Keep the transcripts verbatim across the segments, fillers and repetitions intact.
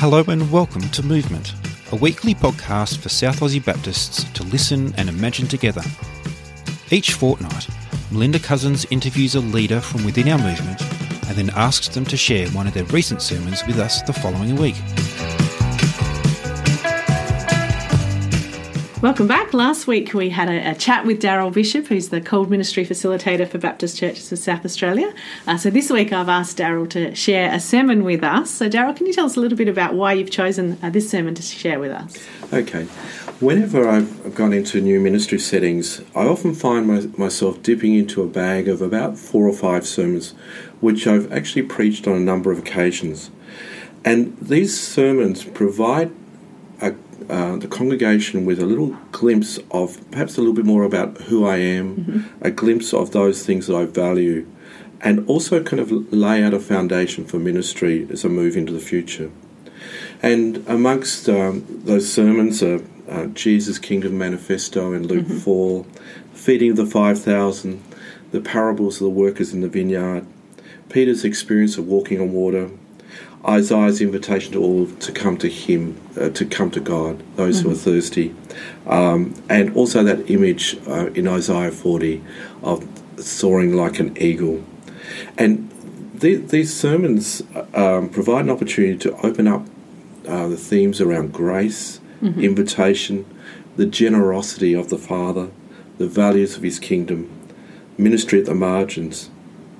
Hello and welcome to Movement, a weekly podcast for South Aussie Baptists to listen and imagine together. Each fortnight, Melinda Cousins interviews a leader from within our movement and then asks them to share one of their recent sermons with us the following week. Welcome back. Last week we had a, a chat with Daryl Bishop, who's the Called Ministry Facilitator for Baptist Churches of South Australia. Uh, so this week I've asked Daryl to share a sermon with us. So Daryl, can you tell us a little bit about why you've chosen uh, this sermon to share with us? Okay. Whenever I've gone into new ministry settings, I often find my, myself dipping into a bag of about four or five sermons, which I've actually preached on a number of occasions. And these sermons provide a Uh, the congregation with a little glimpse of perhaps a little bit more about who I am, mm-hmm. a glimpse of those things that I value, and also kind of lay out a foundation for ministry as I move into the future. And amongst um, those sermons are uh, Jesus' Kingdom Manifesto in Luke mm-hmm. four, Feeding of the five thousand, the parables of the workers in the vineyard, Peter's experience of walking on water, Isaiah's invitation to all to come to him, uh, to come to God, those mm-hmm. who are thirsty. Um, and also that image uh, in Isaiah forty of soaring like an eagle. And th- these sermons um, provide an opportunity to open up uh, the themes around grace, mm-hmm. invitation, the generosity of the Father, the values of his kingdom, ministry at the margins,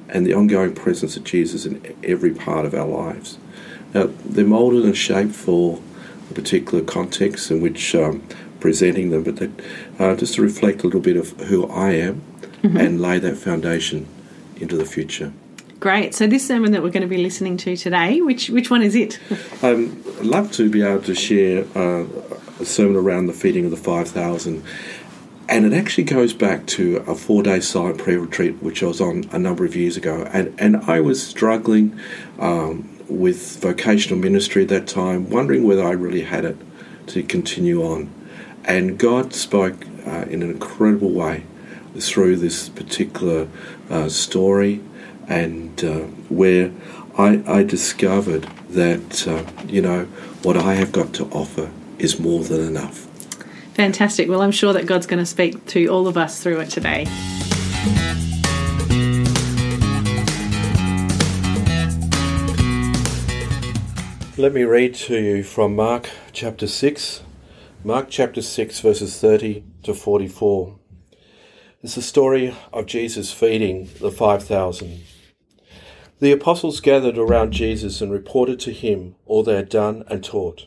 and the ongoing presence of Jesus in every part of our lives. Now, they're moulded and shaped for a particular context in which um, presenting them, but they, uh, just to reflect a little bit of who I am mm-hmm. and lay that foundation into the future. Great. So this sermon that we're going to be listening to today, which which one is it? um, I'd love to be able to share uh, a sermon around the feeding of the five thousand. And it actually goes back to a four-day silent prayer retreat, which I was on a number of years ago. And, and I was struggling um, with vocational ministry at that time, wondering whether I really had it to continue on. And God spoke uh, in an incredible way through this particular uh, story, and uh, where I, I discovered that, uh, you know, what I have got to offer is more than enough. Fantastic. Well, I'm sure that God's going to speak to all of us through it today. Let me read to you from Mark chapter six. Mark chapter six, verses thirty to forty-four. It's the story of Jesus feeding the five thousand. The apostles gathered around Jesus and reported to him all they had done and taught.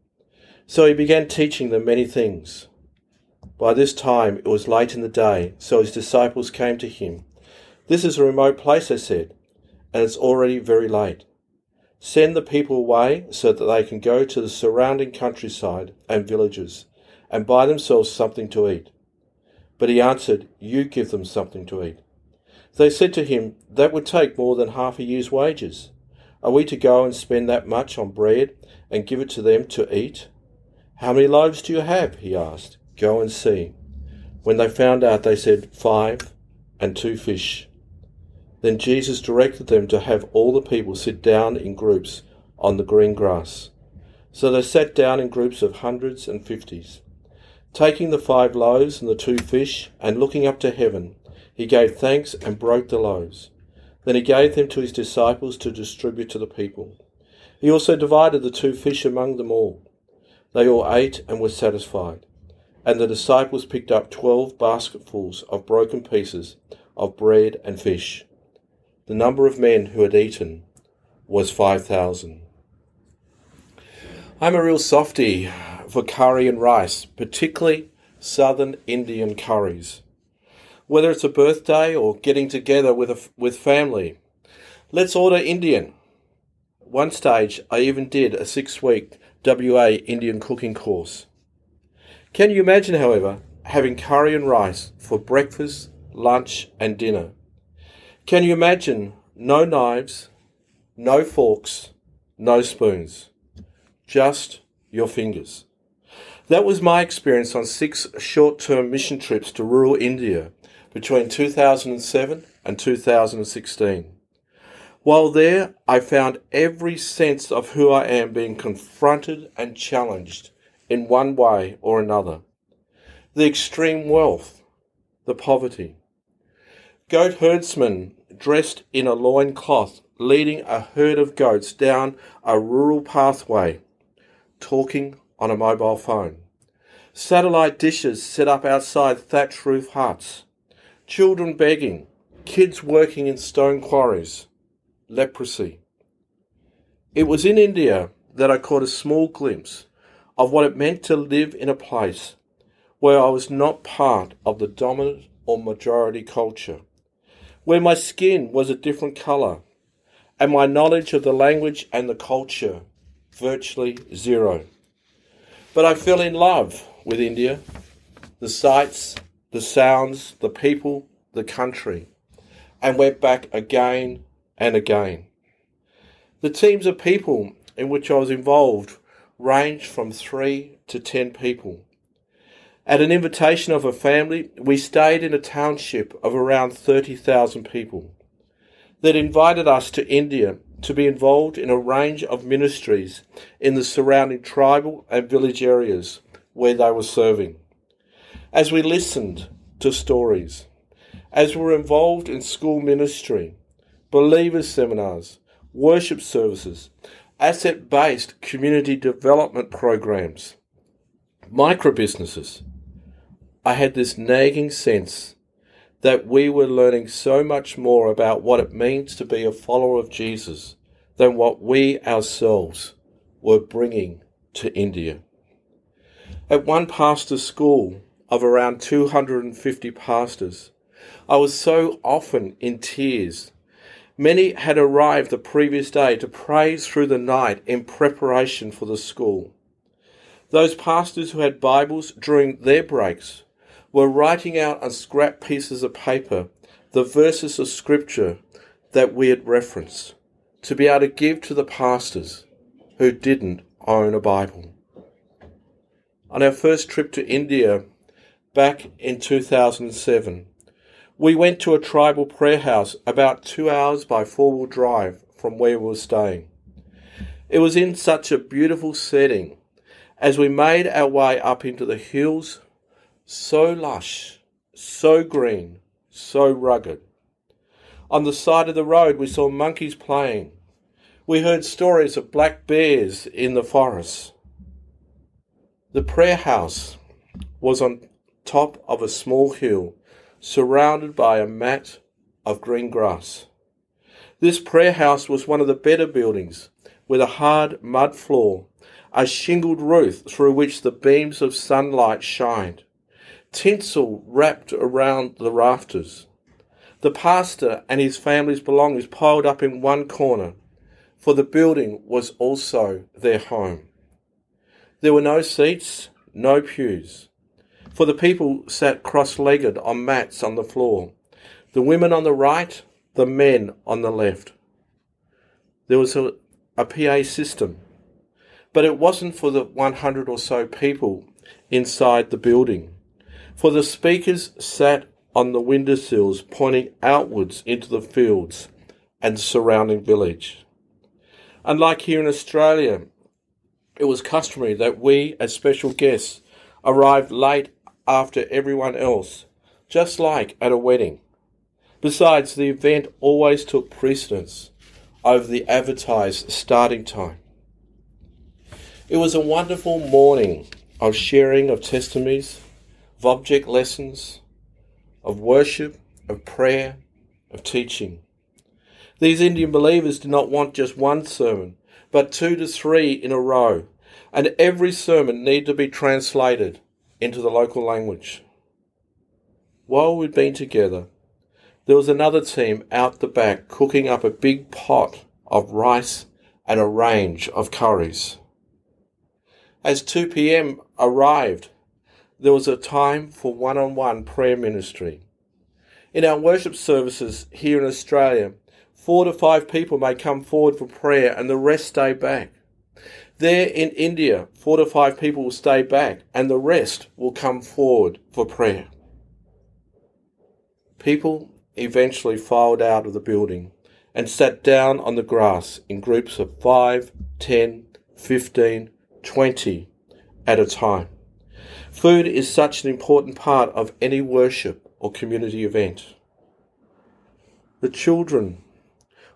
So he began teaching them many things. By this time it was late in the day, so his disciples came to him. "This is a remote place," they said, "and it's already very late. Send the people away so that they can go to the surrounding countryside and villages and buy themselves something to eat." But he answered, "You give them something to eat." They said to him, "That would take more than half a year's wages. Are we to go and spend that much on bread and give it to them to eat?" "How many loaves do you have?" he asked. "Go and see." When they found out, they said, "Five and two fish." Then Jesus directed them to have all the people sit down in groups on the green grass. So they sat down in groups of hundreds and fifties. Taking the five loaves and the two fish and looking up to heaven, he gave thanks and broke the loaves. Then he gave them to his disciples to distribute to the people. He also divided the two fish among them all. They all ate and were satisfied, and the disciples picked up twelve basketfuls of broken pieces of bread and fish. The number of men who had eaten was five thousand. I'm a real softie for curry and rice, particularly southern Indian curries. Whether it's a birthday or getting together with a, with family, let's order Indian. one stage, I even did a six-week W A Indian cooking course. Can you imagine, however, having curry and rice for breakfast, lunch and dinner? Can you imagine no knives, no forks, no spoons, just your fingers? That was my experience on six short-term mission trips to rural India between two thousand seven and two thousand sixteen. While there, I found every sense of who I am being confronted and challenged in one way or another. The extreme wealth, the poverty. Goat herdsmen dressed in a loin cloth, leading a herd of goats down a rural pathway, talking on a mobile phone. Satellite dishes set up outside thatched roof huts. Children begging, kids working in stone quarries. Leprosy. It was in India that I caught a small glimpse of what it meant to live in a place where I was not part of the dominant or majority culture, where my skin was a different colour and my knowledge of the language and the culture virtually zero. But I fell in love with India, the sights, the sounds, the people, the country, and went back again and again. The teams of people in which I was involved ranged from three to ten people. At an invitation of a family, we stayed in a township of around thirty thousand people that invited us to India to be involved in a range of ministries in the surrounding tribal and village areas where they were serving. As we listened to stories, as we were involved in school ministry, believers' seminars, worship services, asset-based community development programs, micro-businesses, I had this nagging sense that we were learning so much more about what it means to be a follower of Jesus than what we ourselves were bringing to India. At one pastor's school of around two hundred fifty pastors, I was so often in tears. Many had arrived the previous day to praise through the night in preparation for the school. Those pastors who had Bibles during their breaks were writing out on scrap pieces of paper the verses of Scripture that we had referenced to be able to give to the pastors who didn't own a Bible. On our first trip to India back in two thousand seven, we went to a tribal prayer house about two hours by four-wheel drive from where we were staying. It was in such a beautiful setting as we made our way up into the hills, so lush, so green, so rugged. On the side of the road we saw monkeys playing. We heard stories of black bears in the forest. The prayer house was on top of a small hill, surrounded by a mat of green grass. This prayer house was one of the better buildings, with a hard mud floor, a shingled roof through which the beams of sunlight shined, tinsel wrapped around the rafters. The pastor and his family's belongings piled up in one corner, for the building was also their home. There were no seats, no pews, for the people sat cross-legged on mats on the floor, the women on the right, the men on the left. There was a, a P A system, but it wasn't for the one hundred or so people inside the building, for the speakers sat on the windowsills pointing outwards into the fields and the surrounding village. Unlike here in Australia, it was customary that we, as special guests, arrived late after everyone else, just like at a wedding. Besides, the event always took precedence over the advertised starting time. It was a wonderful morning of sharing of testimonies, of object lessons, of worship, of prayer, of teaching. These Indian believers did not want just one sermon, but two to three in a row, and every sermon needed to be translated into the local language. While we'd been together, there was another team out the back cooking up a big pot of rice and a range of curries. As two p.m. arrived, there was a time for one-on-one prayer ministry. In our worship services here in Australia, four to five people may come forward for prayer and the rest stay back. There in India, four to five people will stay back and the rest will come forward for prayer. People eventually filed out of the building and sat down on the grass in groups of five, ten, fifteen, twenty at a time. Food is such an important part of any worship or community event. The children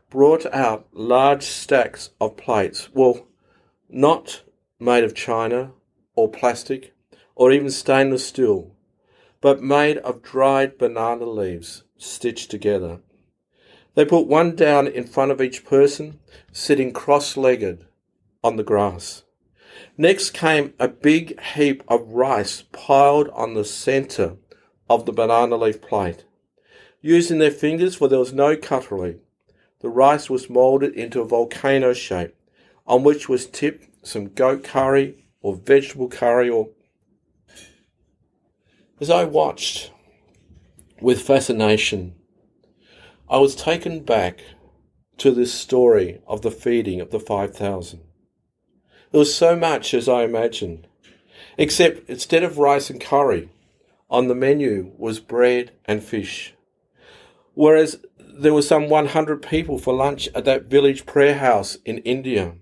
brought out large stacks of plates, well, not made of china or plastic or even stainless steel, but made of dried banana leaves stitched together. They put one down in front of each person, sitting cross-legged on the grass. Next came a big heap of rice piled on the centre of the banana leaf plate. Using their fingers, for there was no cutlery, the rice was moulded into a volcano shape, on which was tipped some goat curry or vegetable curry. Or As I watched with fascination, I was taken back to this story of the feeding of the five thousand. It was so much as I imagined, except instead of rice and curry, on the menu was bread and fish. Whereas there were some one hundred people for lunch at that village prayer house in India.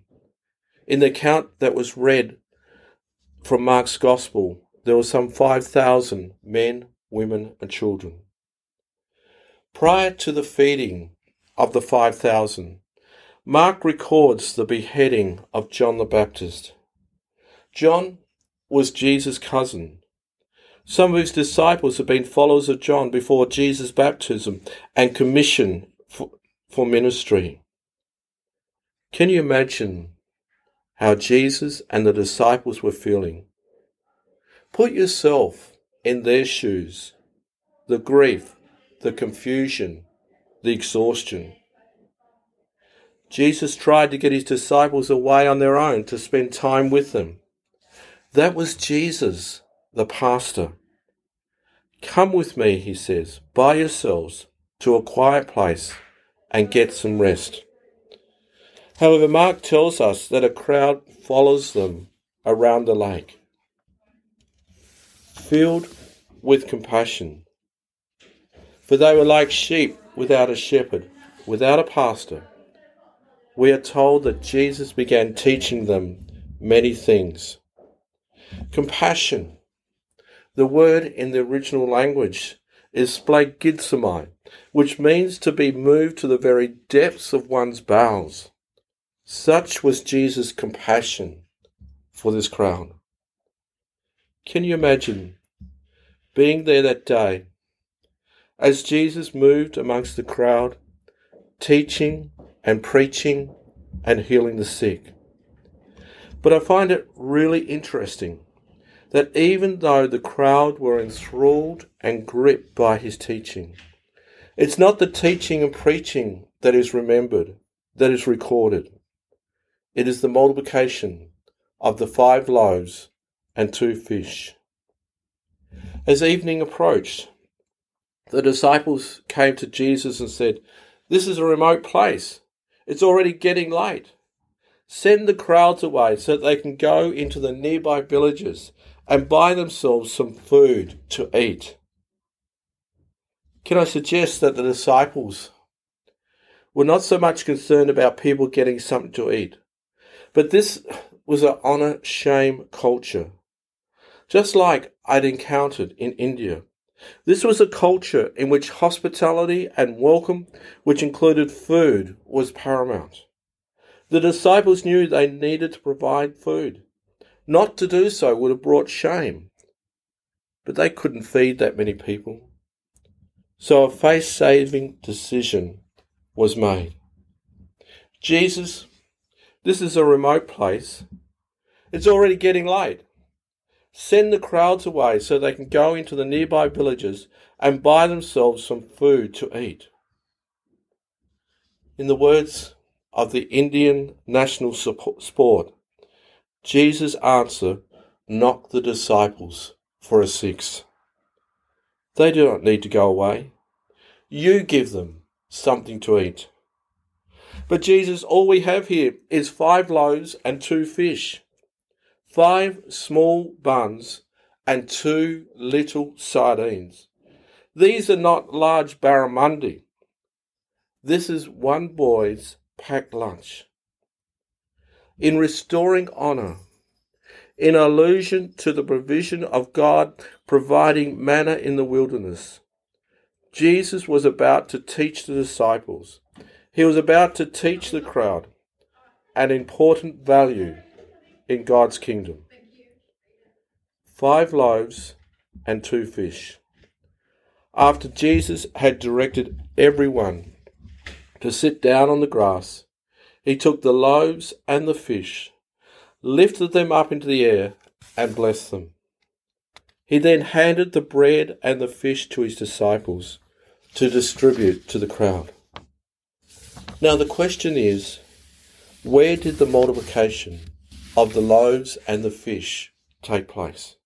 In the account that was read from Mark's Gospel, there were some five thousand men, women and children. Prior to the feeding of the five thousand, Mark records the beheading of John the Baptist. John was Jesus' cousin. Some of his disciples had been followers of John before Jesus' baptism and commission for, for ministry. Can you imagine how Jesus and the disciples were feeling? Put yourself in their shoes, the grief, the confusion, the exhaustion. Jesus tried to get his disciples away on their own to spend time with them. That was Jesus, the pastor. Come with me, he says, by yourselves to a quiet place and get some rest. However, Mark tells us that a crowd follows them around the lake. Filled with compassion, for they were like sheep without a shepherd, without a pastor. We are told that Jesus began teaching them many things. Compassion. The word in the original language is splagidsamai, which means to be moved to the very depths of one's bowels. Such was Jesus' compassion for this crowd. Can you imagine being there that day as Jesus moved amongst the crowd, teaching and preaching and healing the sick? But I find it really interesting that even though the crowd were enthralled and gripped by his teaching, it's not the teaching and preaching that is remembered, that is recorded. It is the multiplication of the five loaves and two fish. As evening approached, the disciples came to Jesus and said, "This is a remote place. It's already getting late. Send the crowds away so that they can go into the nearby villages and buy themselves some food to eat." Can I suggest that the disciples were not so much concerned about people getting something to eat, but this was an honour-shame culture. Just like I'd encountered in India, this was a culture in which hospitality and welcome, which included food, was paramount. The disciples knew they needed to provide food. Not to do so would have brought shame, but they couldn't feed that many people. So a face-saving decision was made. Jesus, this is a remote place. It's already getting late. Send the crowds away so they can go into the nearby villages and buy themselves some food to eat. In the words of the Indian national sport. Jesus' answer knocked the disciples for a six. They do not need to go away. You give them something to eat. But Jesus, all we have here is five loaves and two fish, five small buns and two little sardines. These are not large barramundi. This is one boy's packed lunch. In restoring honour, in allusion to the provision of God providing manna in the wilderness, Jesus was about to teach the disciples. He was about to teach the crowd an important value in God's kingdom. Five loaves and two fish. After Jesus had directed everyone to sit down on the grass, he took the loaves and the fish, lifted them up into the air, and blessed them. He then handed the bread and the fish to his disciples to distribute to the crowd. Now the question is, where did the multiplication of the loaves and the fish take place?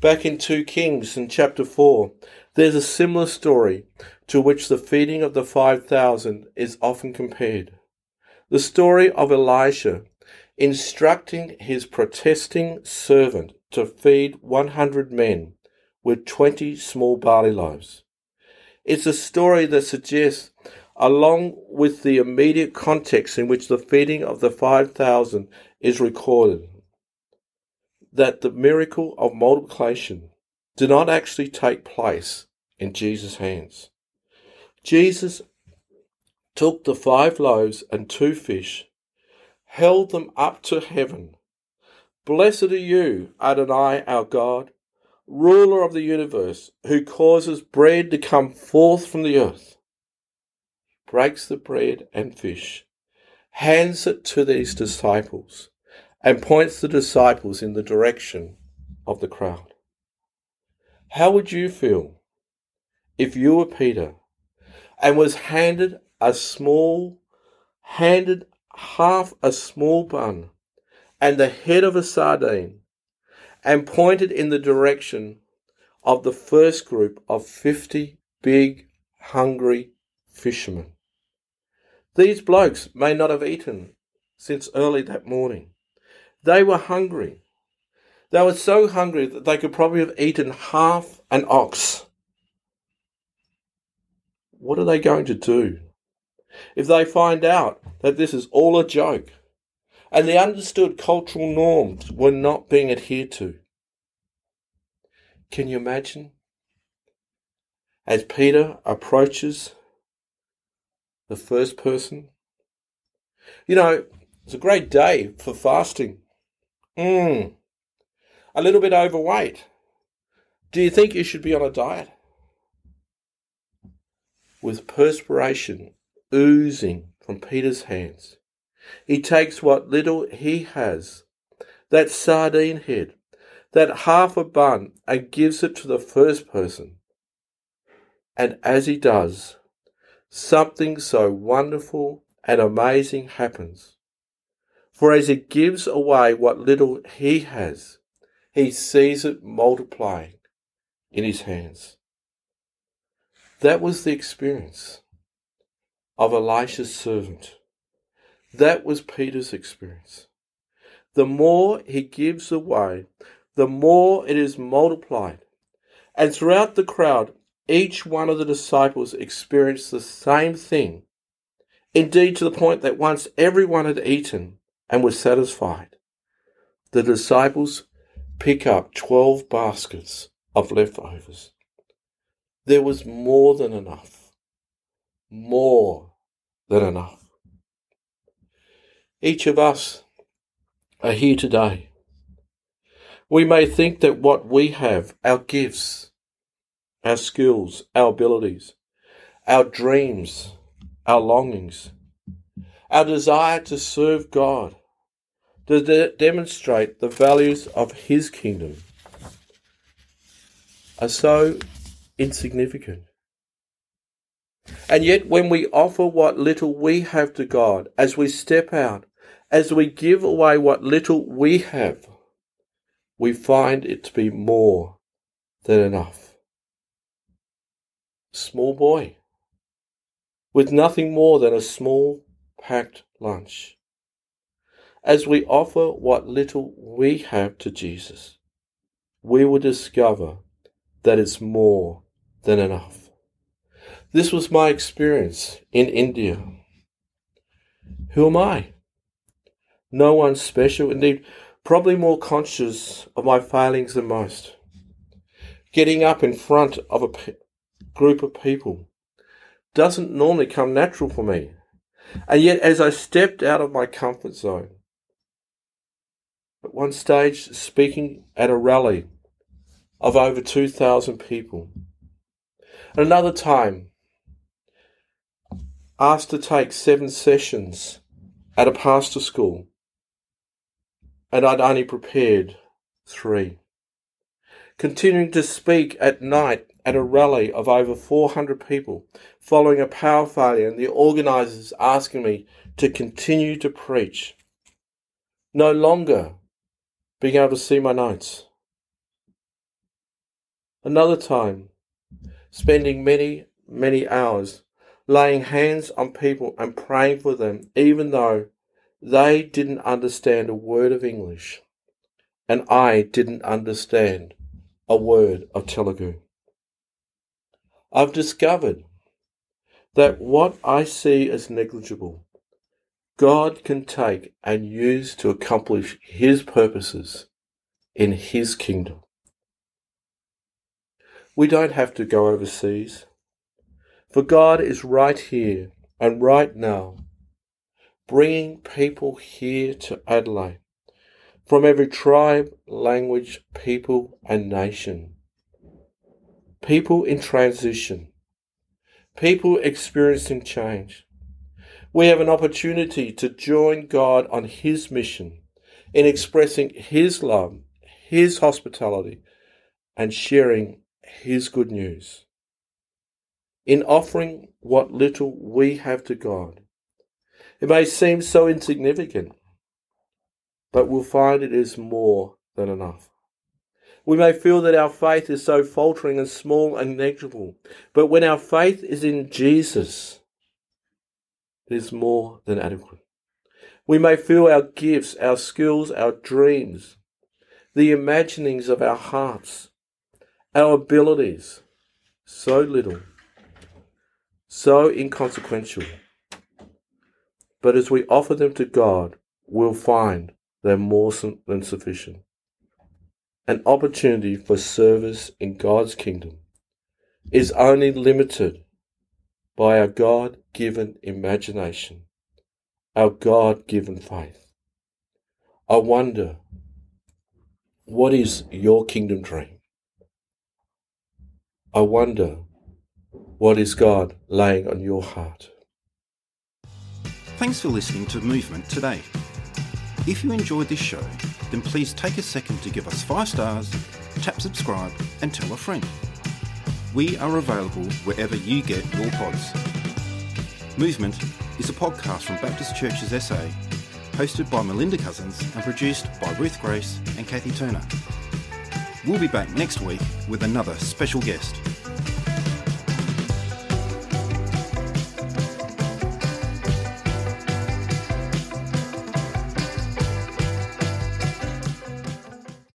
Back in Second Kings in chapter four, there's a similar story to which the feeding of the five thousand is often compared. The story of Elisha instructing his protesting servant to feed one hundred men with twenty small barley loaves. It's a story that suggests, along with the immediate context in which the feeding of the five thousand is recorded, that the miracle of multiplication did not actually take place in Jesus' hands. Jesus took the five loaves and two fish, held them up to heaven. Blessed are you, Adonai, our God, ruler of the universe, who causes bread to come forth from the earth. He breaks the bread and fish, hands it to these disciples, and points the disciples in the direction of the crowd. How would you feel if you were Peter and was handed a small, handed half a small bun and the head of a sardine and pointed in the direction of the first group of fifty big, hungry fishermen? These blokes may not have eaten since early that morning. They were hungry. They were so hungry that they could probably have eaten half an ox. What are they going to do if they find out that this is all a joke and the understood cultural norms were not being adhered to? Can you imagine? As Peter approaches the first person, you know, it's a great day for fasting. Mmm, a little bit overweight. Do you think you should be on a diet? With perspiration oozing from Peter's hands, he takes what little he has, that sardine head, that half a bun, and gives it to the first person. And as he does, something so wonderful and amazing happens. For as he gives away what little he has, he sees it multiplying in his hands. That was the experience of Elisha's servant. That was Peter's experience. The more he gives away, the more it is multiplied. And throughout the crowd, each one of the disciples experienced the same thing. Indeed, to the point that once everyone had eaten and was satisfied, the disciples pick up twelve baskets of leftovers. There was more than enough. More than enough. Each of us are here today. We may think that what we have, our gifts, our skills, our abilities, our dreams, our longings, our desire to serve God, to de- demonstrate the values of His kingdom, are so insignificant. And yet when we offer what little we have to God, as we step out, as we give away what little we have, we find it to be more than enough. Small boy, with nothing more than a small packed lunch, as we offer what little we have to Jesus, we will discover that it's more than enough. This was my experience in India. Who am I? No one special, indeed, probably more conscious of my failings than most. Getting up in front of a pe- group of people doesn't normally come natural for me. And yet, as I stepped out of my comfort zone, at one stage speaking at a rally of over two thousand people, at another time asked to take seven sessions at a pastor school, and I'd only prepared three. Continuing to speak at night at a rally of over four hundred people, following a power failure and the organisers asking me to continue to preach. No longer being able to see my notes. Another time, spending many, many hours laying hands on people and praying for them, even though they didn't understand a word of English, and I didn't understand a word of Telugu. I've discovered that what I see as negligible, God can take and use to accomplish His purposes in His kingdom. We don't have to go overseas, for God is right here and right now, bringing people here to Adelaide from every tribe, language, people and nation. People in transition, people experiencing change. We have an opportunity to join God on His mission in expressing His love, His hospitality and sharing His good news. In offering what little we have to God, it may seem so insignificant, but we'll find it is more than enough. We may feel that our faith is so faltering and small and negligible, but when our faith is in Jesus, it is more than adequate. We may feel our gifts, our skills, our dreams, the imaginings of our hearts, our abilities, so little, so inconsequential. But as we offer them to God, we'll find they're more than sufficient. An opportunity for service in God's kingdom is only limited by our God-given imagination, our God-given faith. I wonder, what is your kingdom dream? I wonder, what is God laying on your heart? Thanks for listening to Movement today. If you enjoyed this show, then please take a second to give us five stars, tap subscribe and tell a friend. We are available wherever you get your pods. Movement is a podcast from Baptist Churches S A, hosted by Melinda Cousins and produced by Ruth Grace and Kathy Turner. We'll be back next week with another special guest.